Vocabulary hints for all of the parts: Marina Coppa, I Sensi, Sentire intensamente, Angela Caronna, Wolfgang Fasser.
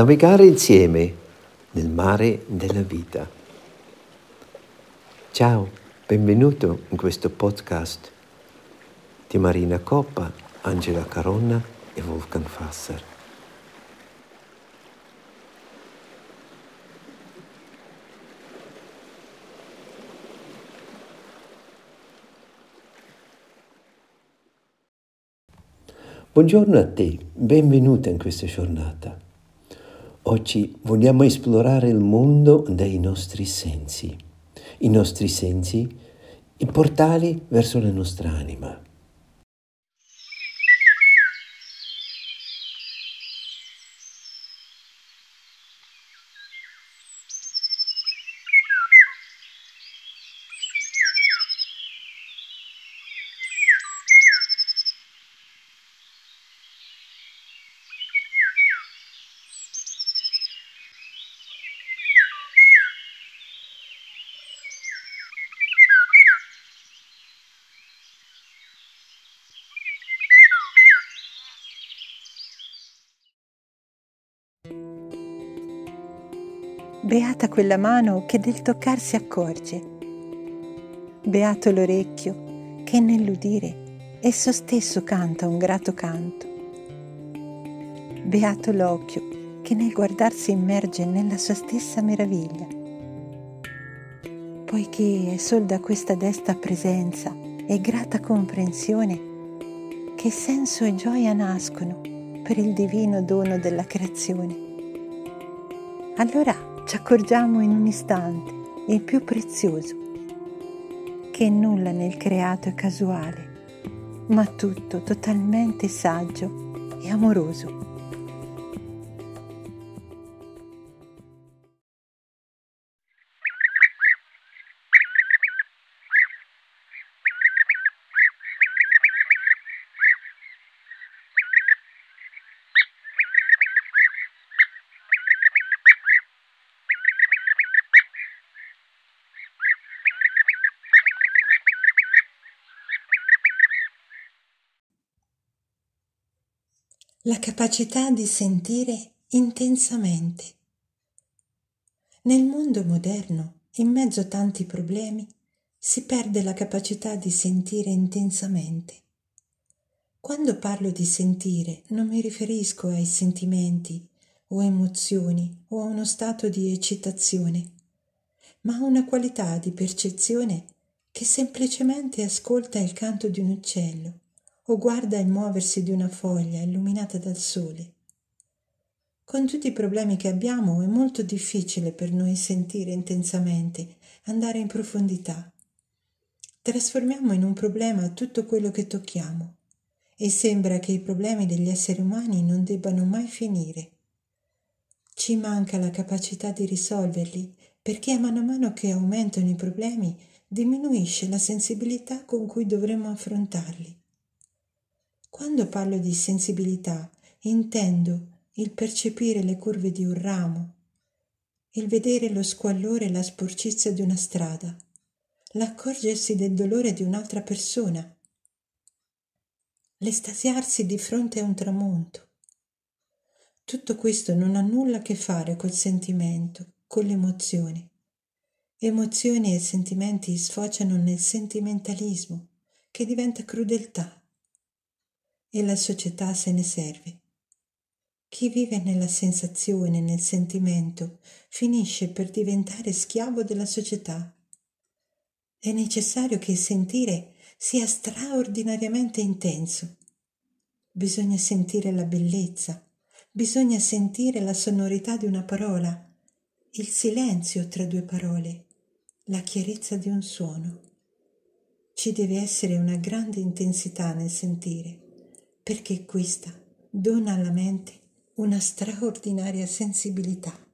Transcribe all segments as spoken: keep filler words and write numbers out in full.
navigare insieme nel mare della vita. Ciao, benvenuto in questo podcast di Marina Coppa, Angela Caronna e Wolfgang Fasser. Buongiorno a te, benvenuta in questa giornata. Oggi vogliamo esplorare il mondo dei nostri sensi, i nostri sensi, i portali verso la nostra anima. Beata quella mano che del toccar si accorge, beato l'orecchio che nell'udire esso stesso canta un grato canto, beato l'occhio che nel guardar si immerge nella sua stessa meraviglia, poiché è sol da questa desta presenza e grata comprensione che senso e gioia nascono per il divino dono della creazione. Allora ci accorgiamo in un istante, il più prezioso, che nulla nel creato è casuale, ma tutto totalmente saggio e amoroso. La capacità di sentire intensamente. Nel mondo moderno, in mezzo a tanti problemi, si perde la capacità di sentire intensamente. Quando parlo di sentire, non mi riferisco ai sentimenti o emozioni o a uno stato di eccitazione, ma a una qualità di percezione che semplicemente ascolta il canto di un uccello o guarda il muoversi di una foglia illuminata dal sole. Con tutti i problemi che abbiamo è molto difficile per noi sentire intensamente, andare in profondità. Trasformiamo in un problema tutto quello che tocchiamo e sembra che i problemi degli esseri umani non debbano mai finire. Ci manca la capacità di risolverli perché a mano a mano che aumentano i problemi diminuisce la sensibilità con cui dovremmo affrontarli. Quando parlo di sensibilità, intendo il percepire le curve di un ramo, il vedere lo squallore e la sporcizia di una strada, l'accorgersi del dolore di un'altra persona, l'estasiarsi di fronte a un tramonto. Tutto questo non ha nulla a che fare col sentimento, con l'emozione. Emozioni e sentimenti sfociano nel sentimentalismo, che diventa crudeltà. E la società se ne serve. Chi vive nella sensazione, nel sentimento, finisce per diventare schiavo della società. È necessario che il sentire sia straordinariamente intenso. Bisogna sentire la bellezza, bisogna sentire la sonorità di una parola, il silenzio tra due parole, la chiarezza di un suono. Ci deve essere una grande intensità nel sentire, perché questa dona alla mente una straordinaria sensibilità.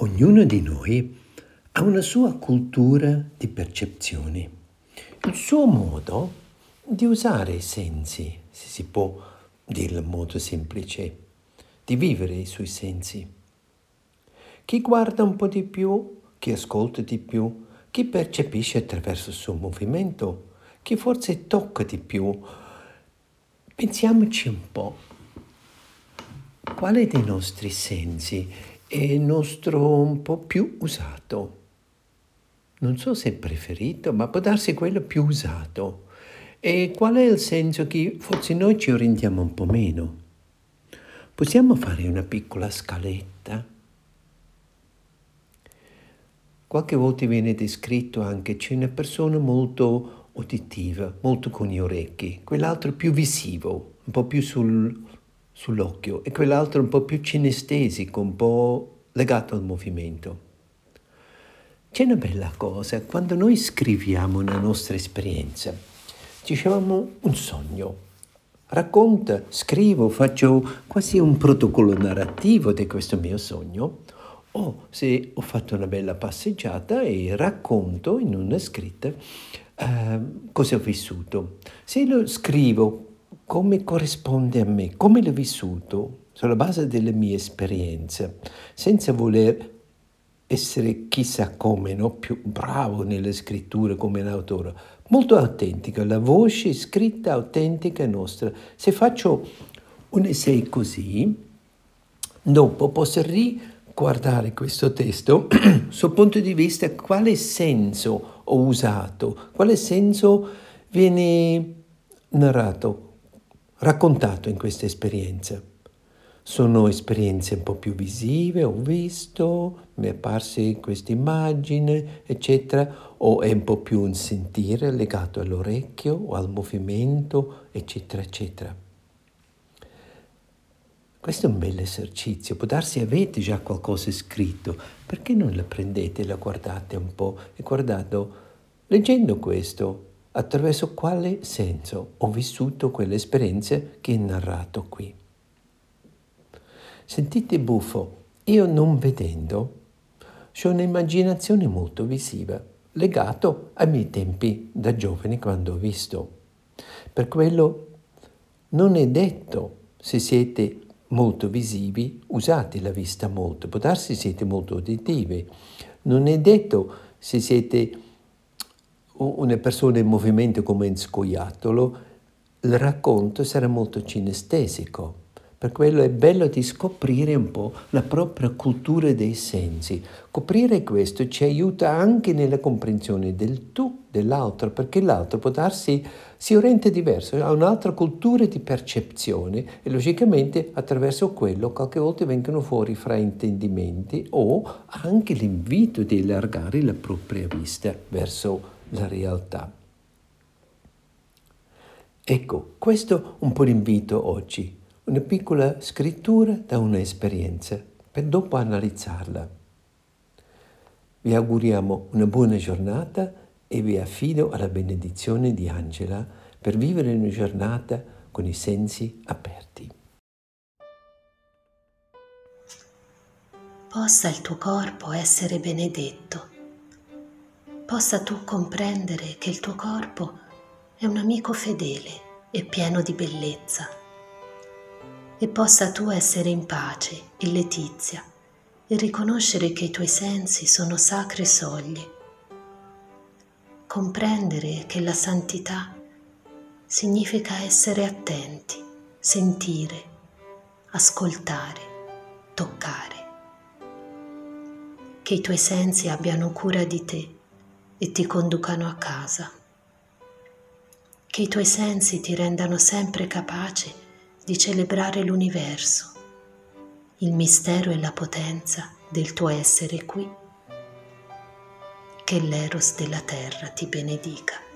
Ognuno di noi ha una sua cultura di percezioni, il suo modo di usare i sensi, se si può dirlo in modo semplice, di vivere i suoi sensi. Chi guarda un po' di più, chi ascolta di più, chi percepisce attraverso il suo movimento, chi forse tocca di più. Pensiamoci un po', quale dei nostri sensi è il nostro un po' più usato? Non so se preferito, ma può darsi quello più usato. E qual è il senso che forse noi ci orientiamo un po' meno? Possiamo fare una piccola scaletta? Qualche volta viene descritto anche c'è una persona molto uditiva, molto con gli orecchi, quell'altro più visivo, un po' più sul sull'occhio, e quell'altro un po' più cinestesico, un po' legato al movimento. C'è una bella cosa, quando noi scriviamo una nostra esperienza, diciamo un sogno, racconto, scrivo, faccio quasi un protocollo narrativo di questo mio sogno, o se ho fatto una bella passeggiata e racconto in una scritta eh, cosa ho vissuto. Se lo scrivo come corrisponde a me, come l'ho vissuto, sulla base delle mie esperienze, senza voler essere chissà come, no, più bravo nelle scritture come un autore, molto autentica, la voce scritta autentica è nostra. Se faccio un essay così, dopo posso riguardare questo testo sul punto di vista quale senso ho usato, quale senso viene narrato, raccontato in queste esperienze. Sono esperienze un po' più visive, ho visto, mi è apparsa questa immagine, eccetera, o è un po' più un sentire legato all'orecchio o al movimento, eccetera, eccetera. Questo è un bel esercizio, può darsi avete già qualcosa scritto, perché non la prendete, la guardate un po' e guardando, leggendo questo, attraverso quale senso ho vissuto quelle esperienze che ho narrato qui. Sentite buffo, io non vedendo, ho un'immaginazione molto visiva, legato ai miei tempi da giovane quando ho visto. Per quello non è detto, se siete molto visivi, usate la vista molto, può darsi siete molto uditivi. Non è detto se siete una persona in movimento come in scoiattolo, il racconto sarà molto cinestesico. Per quello è bello di scoprire un po' la propria cultura dei sensi. Coprire questo ci aiuta anche nella comprensione del tu, dell'altro, perché l'altro può darsi, si orienta diverso, ha un'altra cultura di percezione e logicamente attraverso quello qualche volta vengono fuori fraintendimenti o anche l'invito di allargare la propria vista verso la realtà. Ecco, questo è un po' l'invito oggi, una piccola scrittura da un'esperienza, per dopo analizzarla. Vi auguriamo una buona giornata e vi affido alla benedizione di Angela per vivere una giornata con i sensi aperti. Possa il tuo corpo essere benedetto. Possa tu comprendere che il tuo corpo è un amico fedele e pieno di bellezza, e possa tu essere in pace e letizia e riconoscere che i tuoi sensi sono sacre soglie, comprendere che la santità significa essere attenti, sentire, ascoltare, toccare, che i tuoi sensi abbiano cura di te e ti conducano a casa, che i tuoi sensi ti rendano sempre capace di celebrare l'universo, il mistero e la potenza del tuo essere qui, che l'eros della terra ti benedica.